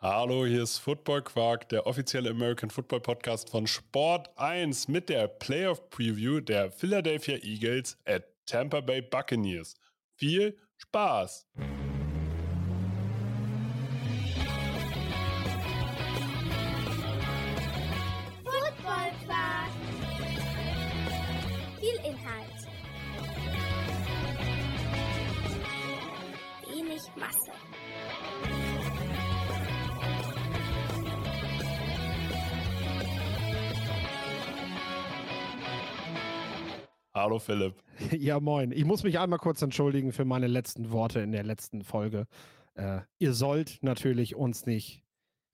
Hallo, hier ist Football Quark, der offizielle American Football Podcast von Sport1 mit der Playoff Preview der Philadelphia Eagles at Tampa Bay Buccaneers. Viel Spaß! Football Quark. Viel Inhalt. Wenig Masse. Hallo Philipp. Ja, moin. Ich muss mich einmal kurz entschuldigen für meine letzten Worte in der letzten Folge. Ihr sollt natürlich uns nicht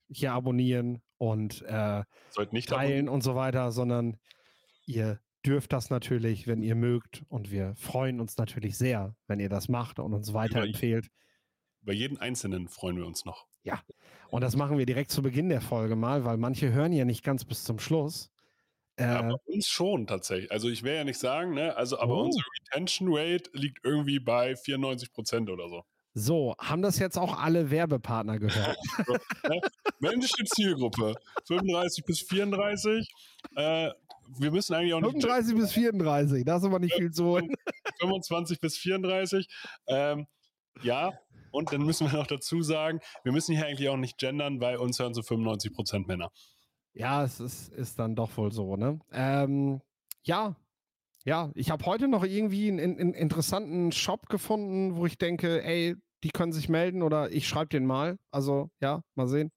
hier abonnieren und teilen und so weiter, sondern ihr dürft das natürlich, wenn ihr mögt. Und wir freuen uns natürlich sehr, wenn ihr das macht und uns weiterempfehlt. Über jeden Einzelnen freuen wir uns noch. Ja, und das machen wir direkt zu Beginn der Folge mal, weil manche hören ja nicht ganz bis zum Schluss. Aber uns schon tatsächlich. Also ich will ja nicht sagen, ne? Also aber unsere Retention Rate liegt irgendwie bei 94% oder so. So, haben das jetzt auch alle Werbepartner gehört? Männliche Zielgruppe, 35 bis 34. Wir müssen eigentlich auch nicht... 35 bis 34, da ist aber nicht viel zu holen. 25 bis 34. Ja, und dann müssen wir noch dazu sagen, wir müssen hier eigentlich auch nicht gendern, weil uns hören so 95% Männer. Ja, es ist dann doch wohl so, ne? Ja, ich habe heute noch irgendwie einen interessanten Shop gefunden, wo ich denke, ey, die können sich melden oder ich schreibe den mal. Also, ja, mal sehen.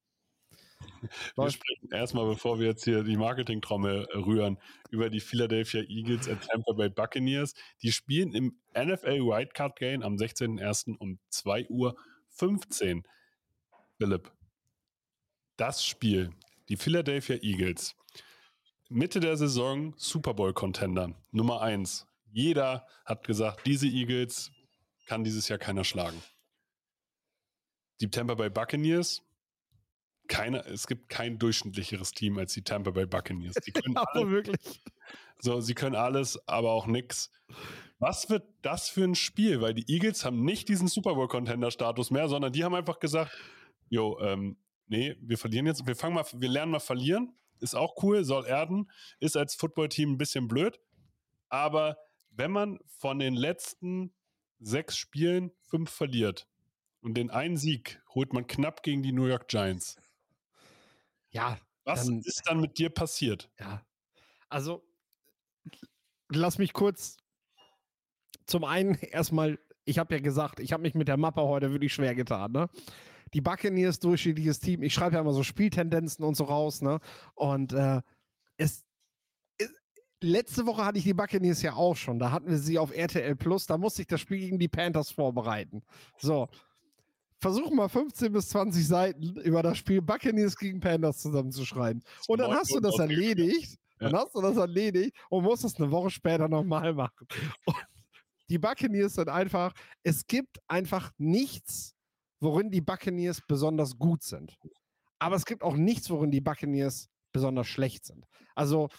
Wir sprechen erstmal, bevor wir jetzt hier die Marketingtrommel rühren, über die Philadelphia Eagles at Tampa Bay Buccaneers. Die spielen im NFL Wildcard Game am 16.01. um 2:15 Uhr. Philipp, das Spiel... Die Philadelphia Eagles. Mitte der Saison Super Bowl-Contender. Nummer 1. Jeder hat gesagt, diese Eagles kann dieses Jahr keiner schlagen. Die Tampa Bay Buccaneers. Es gibt kein durchschnittlicheres Team als die Tampa Bay Buccaneers. Die können alles, wirklich. So, sie können alles, aber auch nix. Was wird das für ein Spiel? Weil die Eagles haben nicht diesen Super Bowl-Contender-Status mehr, sondern die haben einfach gesagt, jo, nee, wir verlieren jetzt. Wir lernen mal verlieren. Ist auch cool, soll erden. Ist als Footballteam ein bisschen blöd. Aber wenn man von den letzten 6 Spielen 5 verliert und den einen Sieg holt man knapp gegen die New York Giants. Ja. Was ist dann mit dir passiert? Ja. Also, lass mich kurz zum einen erstmal, ich habe ja gesagt, ich habe mich mit der Mappe heute wirklich schwer getan, ne? Die Buccaneers, durchschnittliches Team. Ich schreibe ja immer so Spieltendenzen und so raus, ne? Und letzte Woche hatte ich die Buccaneers ja auch schon. Da hatten wir sie auf RTL Plus. Da musste ich das Spiel gegen die Panthers vorbereiten. So, versuchen mal 15 bis 20 Seiten über das Spiel Buccaneers gegen Panthers zusammenzuschreiben. Und dann hast du das erledigt. Dann hast du das erledigt und musst es eine Woche später nochmal machen. Und die Buccaneers sind einfach, es gibt einfach nichts, worin die Buccaneers besonders gut sind. Aber es gibt auch nichts, worin die Buccaneers besonders schlecht sind. Also,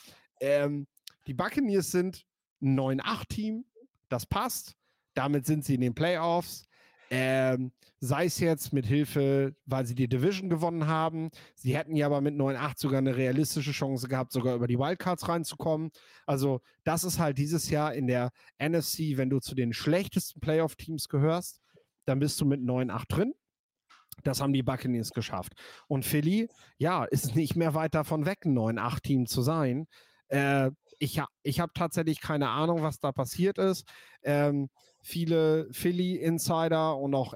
die Buccaneers sind ein 9-8-Team, das passt. Damit sind sie in den Playoffs. Sei es jetzt mit Hilfe, weil sie die Division gewonnen haben. Sie hätten ja aber mit 9-8 sogar eine realistische Chance gehabt, sogar über die Wildcards reinzukommen. Also, das ist halt dieses Jahr in der NFC, wenn du zu den schlechtesten Playoff-Teams gehörst, dann bist du mit 9-8 drin. Das haben die Buccaneers geschafft. Und Philly, ja, ist nicht mehr weit davon weg, ein 9-8-Team zu sein. Ich habe tatsächlich keine Ahnung, was da passiert ist. Viele Philly-Insider und auch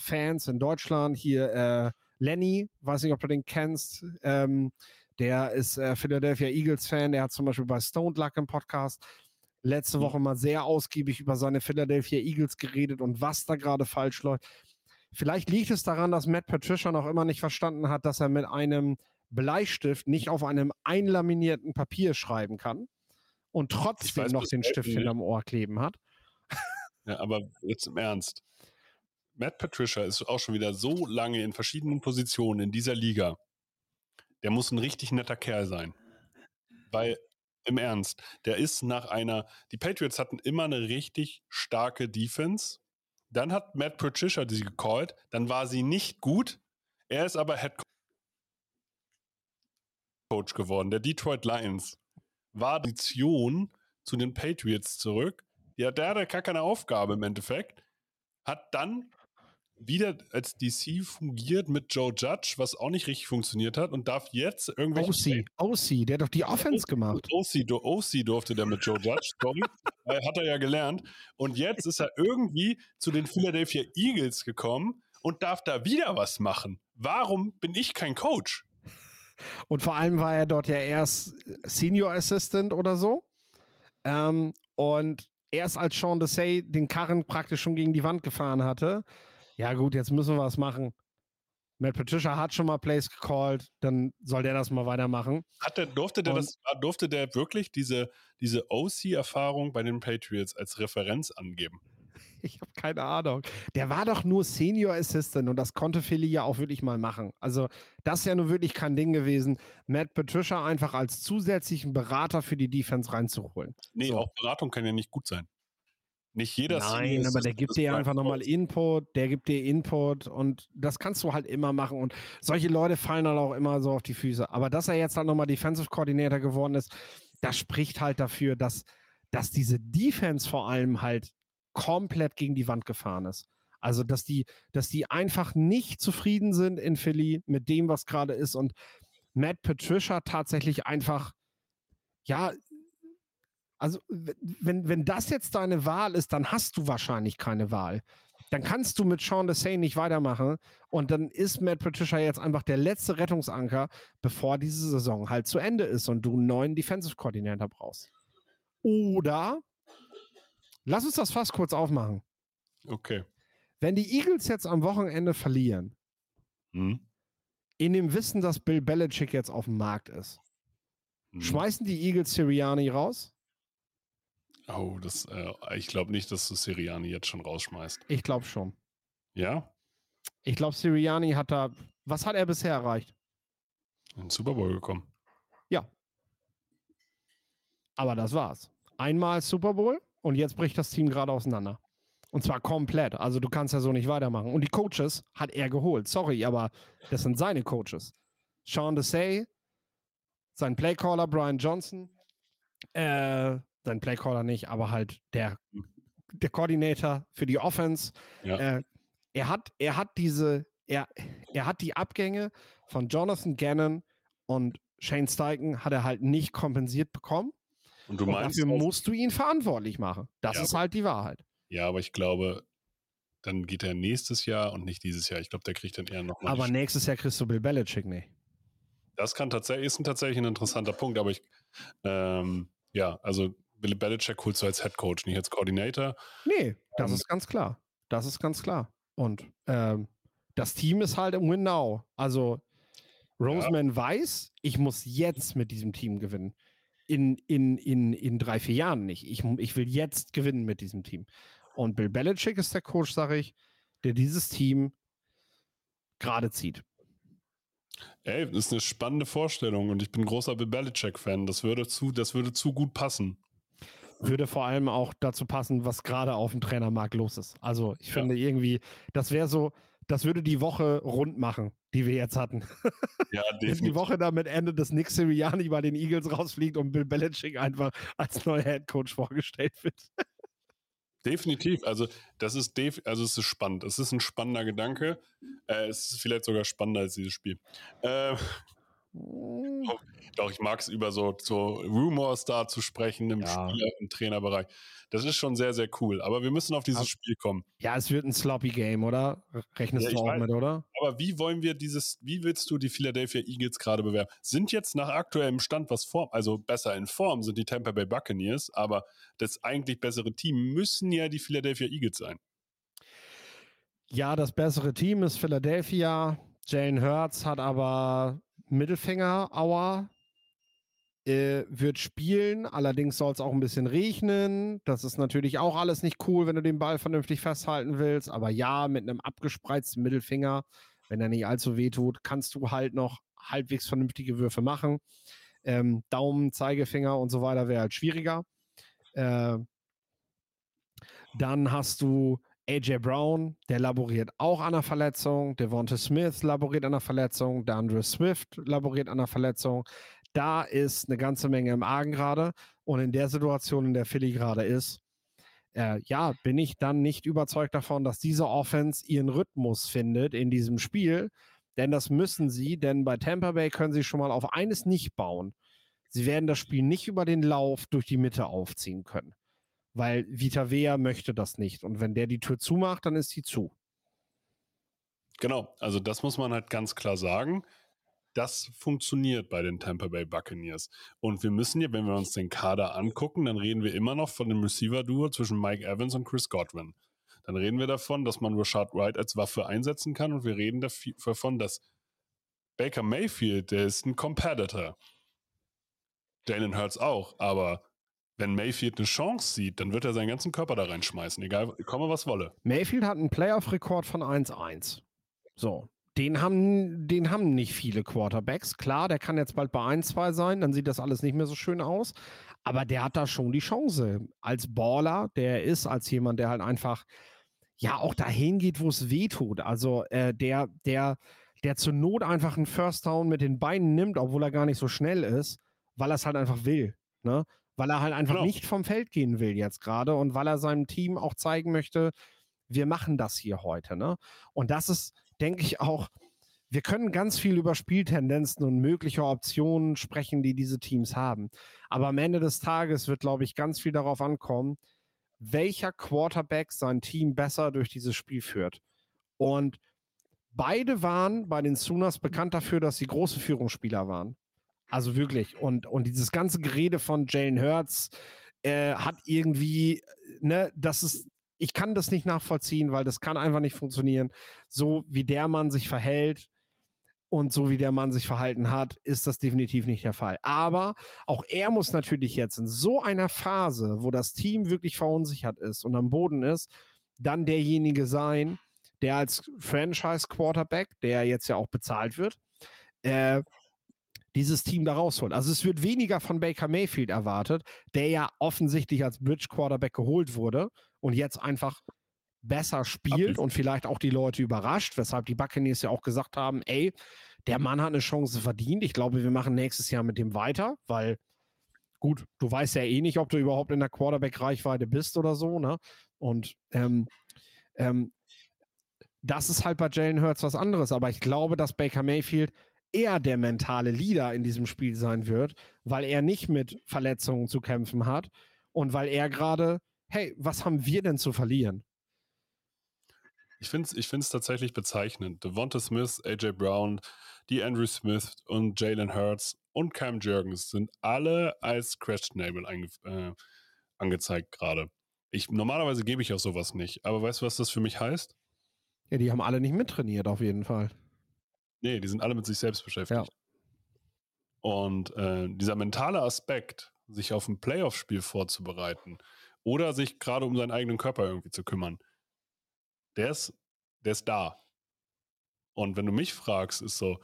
Fans in Deutschland, hier Lenny, weiß nicht, ob du den kennst, der ist Philadelphia Eagles-Fan, der hat zum Beispiel bei Stoned Luck im Podcast letzte Woche mal sehr ausgiebig über seine Philadelphia Eagles geredet und was da gerade falsch läuft. Vielleicht liegt es daran, dass Matt Patricia noch immer nicht verstanden hat, dass er mit einem Bleistift nicht auf einem einlaminierten Papier schreiben kann und trotzdem noch den Stift hinterm Ohr kleben hat. Ja, aber jetzt im Ernst. Matt Patricia ist auch schon wieder so lange in verschiedenen Positionen in dieser Liga. Der muss ein richtig netter Kerl sein. Weil... Im Ernst, der ist nach einer, die Patriots hatten immer eine richtig starke Defense, dann hat Matt Patricia sie gecallt, dann war sie nicht gut, Er ist aber Head Coach geworden, der Detroit Lions. War die Tradition zu den Patriots zurück. Ja, der hatte gar keine Aufgabe im Endeffekt. Hat dann wieder als DC fungiert mit Joe Judge, was auch nicht richtig funktioniert hat und darf jetzt irgendwelche... OC, der hat doch die Offense gemacht. OC durfte der mit Joe Judge, sorry. Hat er ja gelernt. Und jetzt ist er irgendwie zu den Philadelphia Eagles gekommen und darf da wieder was machen. Warum bin ich kein Coach? Und vor allem war er dort ja erst Senior Assistant oder so. Und erst als Sean Desai den Karren praktisch schon gegen die Wand gefahren hatte, ja gut, jetzt müssen wir was machen. Matt Patricia hat schon mal Plays gecallt, dann soll der das mal weitermachen. Durfte der wirklich diese OC-Erfahrung bei den Patriots als Referenz angeben? Ich habe keine Ahnung. Der war doch nur Senior Assistant und das konnte Philly ja auch wirklich mal machen. Also das ist ja nun wirklich kein Ding gewesen, Matt Patricia einfach als zusätzlichen Berater für die Defense reinzuholen. Nee, so. Auch Beratung kann ja nicht gut sein. Nicht jeder Nein, aber der gibt dir einfach nochmal Input, und das kannst du halt immer machen und solche Leute fallen halt auch immer so auf die Füße. Aber dass er jetzt halt nochmal Defensive Coordinator geworden ist, das spricht halt dafür, dass diese Defense vor allem halt komplett gegen die Wand gefahren ist. Also, dass die einfach nicht zufrieden sind in Philly mit dem, was gerade ist und Matt Patricia tatsächlich einfach, ja, also wenn das jetzt deine Wahl ist, dann hast du wahrscheinlich keine Wahl. Dann kannst du mit Sean Desai nicht weitermachen und dann ist Matt Patricia jetzt einfach der letzte Rettungsanker, bevor diese Saison halt zu Ende ist und du einen neuen Defensive Coordinator brauchst. Oder lass uns das Fass kurz aufmachen. Okay. Wenn die Eagles jetzt am Wochenende verlieren, in dem Wissen, dass Bill Belichick jetzt auf dem Markt ist, schmeißen die Eagles Sirianni raus? Oh, ich glaube nicht, dass du Sirianni jetzt schon rausschmeißt. Ich glaube schon. Ja? Ich glaube, Sirianni was hat er bisher erreicht? In den Super Bowl gekommen. Ja. Aber das war's. Einmal Super Bowl und jetzt bricht das Team gerade auseinander. Und zwar komplett. Also du kannst ja so nicht weitermachen. Und die Coaches hat er geholt. Sorry, aber das sind seine Coaches. Sean Desai, sein Playcaller Brian Johnson, sein Playcaller nicht, aber halt der Coordinator für die Offense. Ja. Er hat die Abgänge von Jonathan Gannon und Shane Steichen hat er halt nicht kompensiert bekommen. Und du meinst, dafür musst du ihn verantwortlich machen. Das ist halt die Wahrheit. Ja, aber ich glaube, dann geht er nächstes Jahr und nicht dieses Jahr. Ich glaube, der kriegt dann eher nochmal. Aber nächstes Jahr kriegst du Bill Belichick nicht. Das ist tatsächlich ein interessanter Punkt, aber also Bill Belichick holst du als Head Coach, nicht als Coordinator. Nee, das ist ganz klar. Das ist ganz klar. Und das Team ist halt im Win Now. Also Roseman weiß, ich muss jetzt mit diesem Team gewinnen. In 3-4 Jahren nicht. Ich will jetzt gewinnen mit diesem Team. Und Bill Belichick ist der Coach, sage ich, der dieses Team gerade zieht. Ey, das ist eine spannende Vorstellung und ich bin großer Bill Belichick-Fan. Das würde zu gut passen. Würde vor allem auch dazu passen, was gerade auf dem Trainermarkt los ist. Also ich finde irgendwie, das würde die Woche rund machen, die wir jetzt hatten. Ja, definitiv. Wenn die Woche damit endet, dass Nick Sirianni bei den Eagles rausfliegt und Bill Belichick einfach als neuer Head Coach vorgestellt wird. Definitiv. Also es ist spannend. Es ist ein spannender Gedanke. Es ist vielleicht sogar spannender als dieses Spiel. Doch, ich mag es, über so Rumors da zu sprechen im Trainerbereich. Das ist schon sehr, sehr cool. Aber wir müssen auf dieses Spiel kommen. Ja, es wird ein sloppy Game, oder? Rechnest du auch mit, oder? Aber wie willst du die Philadelphia Eagles gerade bewerben? Sind jetzt nach aktuellem Stand besser in Form sind die Tampa Bay Buccaneers, aber das eigentlich bessere Team müssen ja die Philadelphia Eagles sein. Ja, das bessere Team ist Philadelphia. Jalen Hurts hat aber Mittelfinger-Hour, wird spielen, allerdings soll es auch ein bisschen regnen, das ist natürlich auch alles nicht cool, wenn du den Ball vernünftig festhalten willst, aber ja, mit einem abgespreizten Mittelfinger, wenn er nicht allzu weh tut, kannst du halt noch halbwegs vernünftige Würfe machen, Daumen, Zeigefinger und so weiter wäre halt schwieriger, dann hast du A.J. Brown, der laboriert auch an einer Verletzung. DeVonta Smith laboriert an einer Verletzung. DeAndre Swift laboriert an einer Verletzung. Da ist eine ganze Menge im Argen gerade. Und in der Situation, in der Philly gerade ist, bin ich dann nicht überzeugt davon, dass diese Offense ihren Rhythmus findet in diesem Spiel. Denn das müssen sie, denn bei Tampa Bay können sie schon mal auf eines nicht bauen. Sie werden das Spiel nicht über den Lauf durch die Mitte aufziehen können. Weil Vita Vea möchte das nicht. Und wenn der die Tür zumacht, dann ist die zu. Genau, also das muss man halt ganz klar sagen. Das funktioniert bei den Tampa Bay Buccaneers. Und wir müssen ja, wenn wir uns den Kader angucken, dann reden wir immer noch von dem Receiver-Duo zwischen Mike Evans und Chris Godwin. Dann reden wir davon, dass man Rashad Wright als Waffe einsetzen kann. Und wir reden davon, dass Baker Mayfield, der ist ein Competitor. Jalen Hurts auch, aber wenn Mayfield eine Chance sieht, dann wird er seinen ganzen Körper da reinschmeißen, egal, komme was wolle. Mayfield hat einen Playoff-Rekord von 1-1. So, den haben nicht viele Quarterbacks. Klar, der kann jetzt bald bei 1-2 sein, dann sieht das alles nicht mehr so schön aus. Aber der hat da schon die Chance. Als Baller, der ist, als jemand, der halt einfach ja auch dahin geht, wo es weh tut. Also der zur Not einfach einen First Down mit den Beinen nimmt, obwohl er gar nicht so schnell ist, weil er es halt einfach will, ne? Weil er halt einfach nicht vom Feld gehen will jetzt gerade und weil er seinem Team auch zeigen möchte, wir machen das hier heute, ne? Und das ist, denke ich auch, wir können ganz viel über Spieltendenzen und mögliche Optionen sprechen, die diese Teams haben. Aber am Ende des Tages wird, glaube ich, ganz viel darauf ankommen, welcher Quarterback sein Team besser durch dieses Spiel führt. Und beide waren bei den Sooners bekannt dafür, dass sie große Führungsspieler waren. Also wirklich. Und dieses ganze Gerede von Jalen Hurts hat irgendwie, ne, das ist, ich kann das nicht nachvollziehen, weil das kann einfach nicht funktionieren. So wie der Mann sich verhält und so wie der Mann sich verhalten hat, ist das definitiv nicht der Fall. Aber auch er muss natürlich jetzt in so einer Phase, wo das Team wirklich verunsichert ist und am Boden ist, dann derjenige sein, der als Franchise-Quarterback, der jetzt ja auch bezahlt wird, dieses Team da rausholt. Also es wird weniger von Baker Mayfield erwartet, der ja offensichtlich als Bridge-Quarterback geholt wurde und jetzt einfach besser spielt und vielleicht auch die Leute überrascht, weshalb die Buccaneers ja auch gesagt haben, ey, der Mann hat eine Chance verdient. Ich glaube, wir machen nächstes Jahr mit dem weiter, weil, gut, du weißt ja eh nicht, ob du überhaupt in der Quarterback-Reichweite bist oder so, ne? Und das ist halt bei Jalen Hurts was anderes. Aber ich glaube, dass Baker Mayfield eher der mentale Leader in diesem Spiel sein wird, weil er nicht mit Verletzungen zu kämpfen hat und weil er gerade, hey, was haben wir denn zu verlieren? Ich find's tatsächlich bezeichnend. DeVonta Smith, A.J. Brown, DeAndre Swift und Jalen Hurts und Cam Juergens sind alle als questionable angezeigt gerade. Normalerweise gebe ich auch sowas nicht, aber weißt du, was das für mich heißt? Ja, die haben alle nicht mittrainiert auf jeden Fall. Nee, die sind alle mit sich selbst beschäftigt. Ja. Und dieser mentale Aspekt, sich auf ein Playoff-Spiel vorzubereiten oder sich gerade um seinen eigenen Körper irgendwie zu kümmern, der ist da. Und wenn du mich fragst, ist so,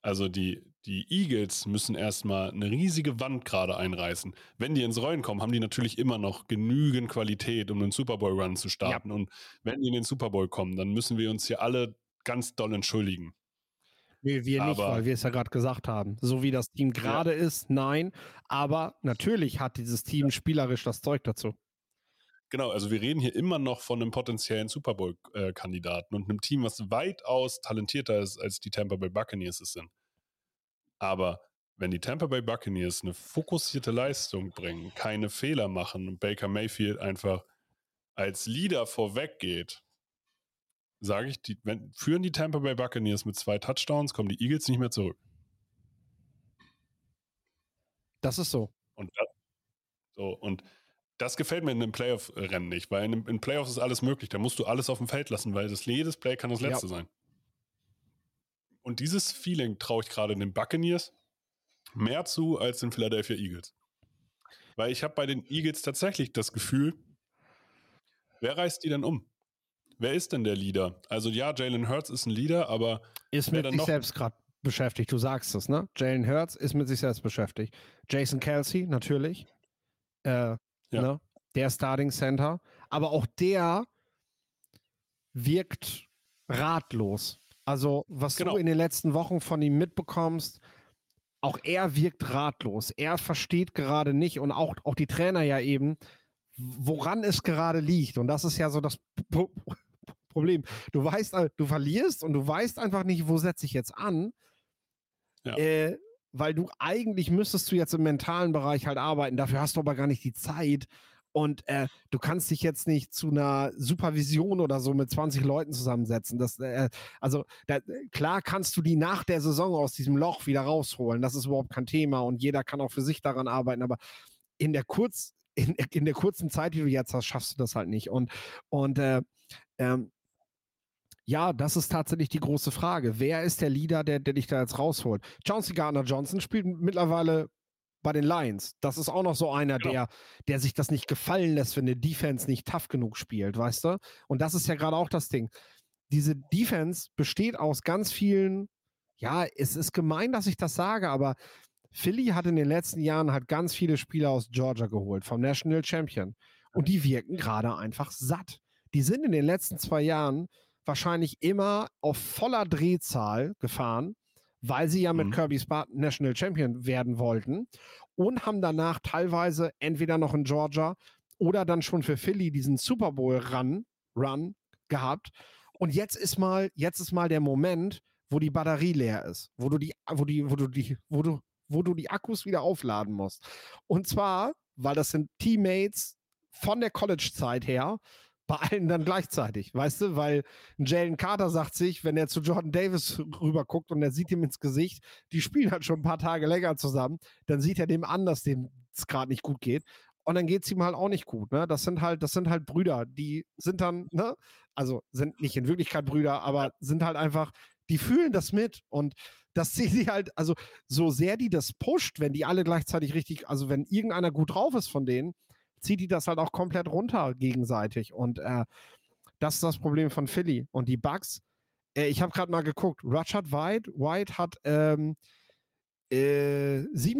also die Eagles müssen erstmal eine riesige Wand gerade einreißen. Wenn die ins Rollen kommen, haben die natürlich immer noch genügend Qualität, um einen Super Bowl-Run zu starten. Ja. Und wenn die in den Super Bowl kommen, dann müssen wir uns hier alle ganz doll entschuldigen. Nee, wir nicht, weil wir es ja gerade gesagt haben. So wie das Team gerade ist, nein. Aber natürlich hat dieses Team spielerisch das Zeug dazu. Genau, also wir reden hier immer noch von einem potenziellen Super Bowl-Kandidaten und einem Team, was weitaus talentierter ist, als die Tampa Bay Buccaneers es sind. Aber wenn die Tampa Bay Buccaneers eine fokussierte Leistung bringen, keine Fehler machen und Baker Mayfield einfach als Leader vorweggeht, sage ich, führen die Tampa Bay Buccaneers mit 2 Touchdowns, kommen die Eagles nicht mehr zurück. Das ist so. Und das gefällt mir in einem Playoff-Rennen nicht, weil in Playoffs ist alles möglich. Da musst du alles auf dem Feld lassen, weil jedes Play kann das letzte sein. Und dieses Feeling traue ich gerade den Buccaneers mehr zu als den Philadelphia Eagles. Weil ich habe bei den Eagles tatsächlich das Gefühl, wer reißt die denn um? Wer ist denn der Leader? Also ja, Jalen Hurts ist ein Leader, aber... Ist mit sich selbst gerade beschäftigt, du sagst es, ne? Jalen Hurts ist mit sich selbst beschäftigt. Jason Kelce, natürlich. Ne? Der Starting Center. Aber auch der wirkt ratlos. Also was du in den letzten Wochen von ihm mitbekommst, auch er wirkt ratlos. Er versteht gerade nicht und auch die Trainer ja eben, woran es gerade liegt. Und das ist ja so das Problem. Du weißt, du verlierst und du weißt einfach nicht, wo setze ich jetzt an. Ja. Weil du eigentlich müsstest du jetzt im mentalen Bereich halt arbeiten. Dafür hast du aber gar nicht die Zeit. Und du kannst dich jetzt nicht zu einer Supervision oder so mit 20 Leuten zusammensetzen. Das, klar kannst du die nach der Saison aus diesem Loch wieder rausholen. Das ist überhaupt kein Thema und jeder kann auch für sich daran arbeiten. Aber in der kurzen Zeit, die du jetzt hast, schaffst du das halt nicht. Ja, das ist tatsächlich die große Frage. Wer ist der Leader, der dich da jetzt rausholt? Chauncey Gardner-Johnson spielt mittlerweile bei den Lions. Das ist auch noch so einer, der sich das nicht gefallen lässt, wenn eine Defense nicht tough genug spielt, weißt du? Und das ist ja gerade auch das Ding. Diese Defense besteht aus ganz vielen, ja, es ist gemein, dass ich das sage, aber Philly hat in den letzten Jahren ganz viele Spieler aus Georgia geholt, vom National Champion. Und die wirken gerade einfach satt. Die sind in den letzten 2 Jahren wahrscheinlich immer auf voller Drehzahl gefahren, weil sie ja mit Kirby Smart National Champion werden wollten und haben danach teilweise entweder noch in Georgia oder dann schon für Philly diesen Super Bowl Run gehabt. Und jetzt ist mal der Moment, wo die Batterie leer ist, wo du die Akkus wieder aufladen musst. Und zwar, weil das sind Teammates von der College-Zeit her, bei allen dann gleichzeitig, weißt du, weil Jalen Carter sagt sich, wenn er zu Jordan Davis rüberguckt und er sieht ihm ins Gesicht, die spielen halt schon ein paar Tage länger zusammen, dann sieht er dem an, dass dem es gerade nicht gut geht und dann geht es ihm halt auch nicht gut, ne? Das sind halt Brüder, die sind dann, ne? Also sind nicht in Wirklichkeit Brüder, aber sind halt einfach, die fühlen das mit und das sehen sie halt, also so sehr die das pusht, wenn die alle gleichzeitig richtig, also wenn irgendeiner gut drauf ist von denen, zieht die das halt auch komplett runter gegenseitig. Und das ist das Problem von Philly. Und die Bucks, ich habe gerade mal geguckt, Rashad White hat 7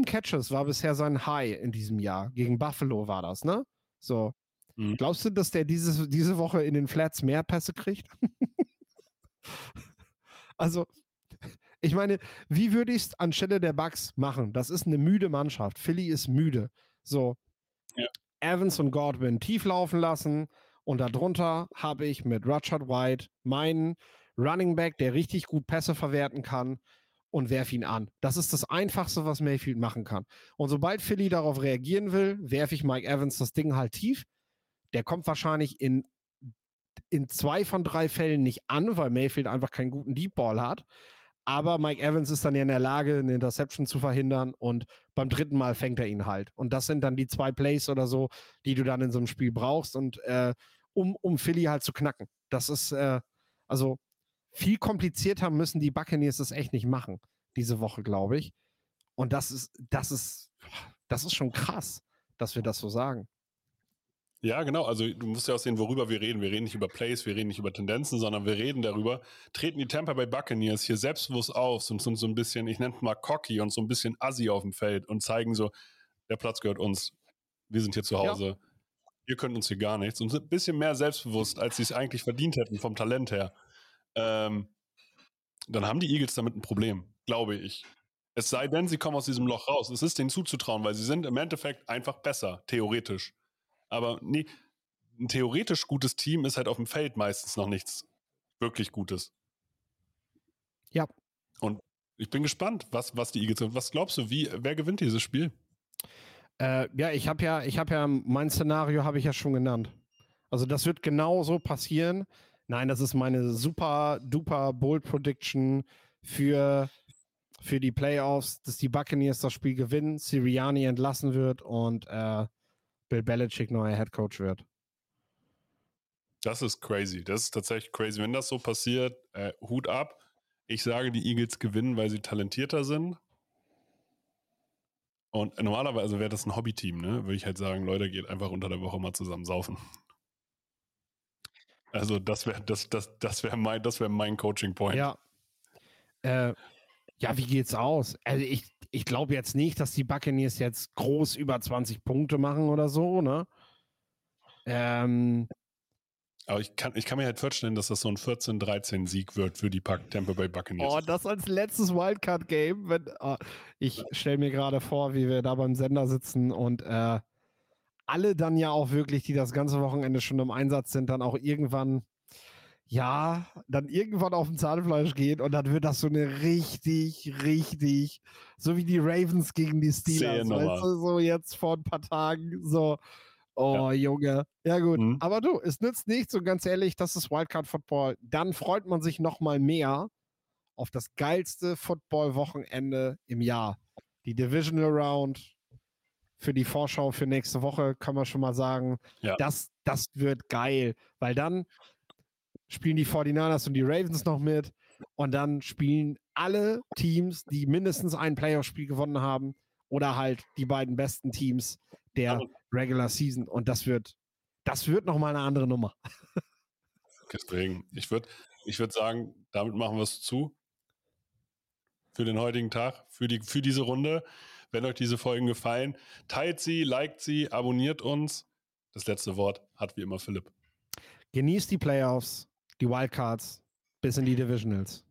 Catches, war bisher sein High in diesem Jahr. Gegen Buffalo war das, ne? So. Mhm. Glaubst du, dass der diese Woche in den Flats mehr Pässe kriegt? Also, ich meine, wie würde ich es anstelle der Bucks machen? Das ist eine müde Mannschaft. Philly ist müde. So. Ja. Evans und Godwin tief laufen lassen und darunter habe ich mit Rashad White meinen Running Back, der richtig gut Pässe verwerten kann und werfe ihn an. Das ist das Einfachste, was Mayfield machen kann. Und sobald Philly darauf reagieren will, werfe ich Mike Evans das Ding halt tief. Der kommt wahrscheinlich in 2 von 3 Fällen nicht an, weil Mayfield einfach keinen guten Deep Ball hat. Aber Mike Evans ist dann ja in der Lage, eine Interception zu verhindern und beim 3. Mal fängt er ihn halt. Und das sind dann die 2 Plays oder so, die du dann in so einem Spiel brauchst, und um Philly halt zu knacken. Das ist, also viel komplizierter müssen die Buccaneers das echt nicht machen, diese Woche, glaube ich. Und das ist schon krass, dass wir das so sagen. Ja, genau. Also du musst ja auch sehen, worüber wir reden. Wir reden nicht über Plays, wir reden nicht über Tendenzen, sondern wir reden darüber, treten die Tampa Bay Buccaneers hier selbstbewusst auf und sind so ein bisschen, ich nenne es mal cocky und so ein bisschen assi auf dem Feld und zeigen so, der Platz gehört uns, wir sind hier zu Hause, ihr könnt uns hier gar nichts, und sind ein bisschen mehr selbstbewusst, als sie es eigentlich verdient hätten vom Talent her. Dann haben die Eagles damit ein Problem, glaube ich. Es sei denn, sie kommen aus diesem Loch raus. Es ist denen zuzutrauen, weil sie sind im Endeffekt einfach besser, theoretisch. Aber nee, ein theoretisch gutes Team ist halt auf dem Feld meistens noch nichts wirklich Gutes. Ja. Und ich bin gespannt, was die Eagles sind. Was glaubst du, wer gewinnt dieses Spiel? Ich habe ja mein Szenario habe ich ja schon genannt. Also das wird genau so passieren. Nein, das ist meine super duper Bold Prediction für die Playoffs, dass die Buccaneers das Spiel gewinnen, Sirianni entlassen wird und Bill Belichick neuer Headcoach wird. Das ist crazy. Das ist tatsächlich crazy. Wenn das so passiert, Hut ab. Ich sage, die Eagles gewinnen, weil sie talentierter sind. Und normalerweise wäre das ein Hobbyteam, ne? Würde ich halt sagen, Leute, geht einfach unter der Woche mal zusammen saufen. Also das wäre mein Coaching-Point. Ja. Wie geht's aus? Also ich glaube jetzt nicht, dass die Buccaneers jetzt groß über 20 Punkte machen oder so, ne? Aber ich kann mir halt vorstellen, dass das so ein 14-13-Sieg wird für die Tampa Bay Buccaneers. Oh, das als letztes Wildcard-Game. Ich stelle mir gerade vor, wie wir da beim Sender sitzen und alle dann ja auch wirklich, die das ganze Wochenende schon im Einsatz sind, dann auch irgendwann auf dem Zahnfleisch geht und dann wird das so eine richtig, so wie die Ravens gegen die Steelers, weißt du, so jetzt vor ein paar Tagen, so, oh ja. Junge, ja gut, aber du, es nützt nichts und ganz ehrlich, das ist Wildcard-Football, dann freut man sich nochmal mehr auf das geilste Football-Wochenende im Jahr. Die Divisional Round für die Vorschau für nächste Woche, kann man schon mal sagen, ja. Das wird geil, weil dann spielen die 49ers und die Ravens noch mit und dann spielen alle Teams, die mindestens ein Playoff-Spiel gewonnen haben oder halt die beiden besten Teams der Regular Season und das wird nochmal eine andere Nummer. Deswegen, ich würde sagen, damit machen wir es zu für den heutigen Tag, für diese Runde. Wenn euch diese Folgen gefallen, teilt sie, liked sie, abonniert uns. Das letzte Wort hat wie immer Philipp. Genießt die Playoffs. Die Wildcards bis in die Divisionals.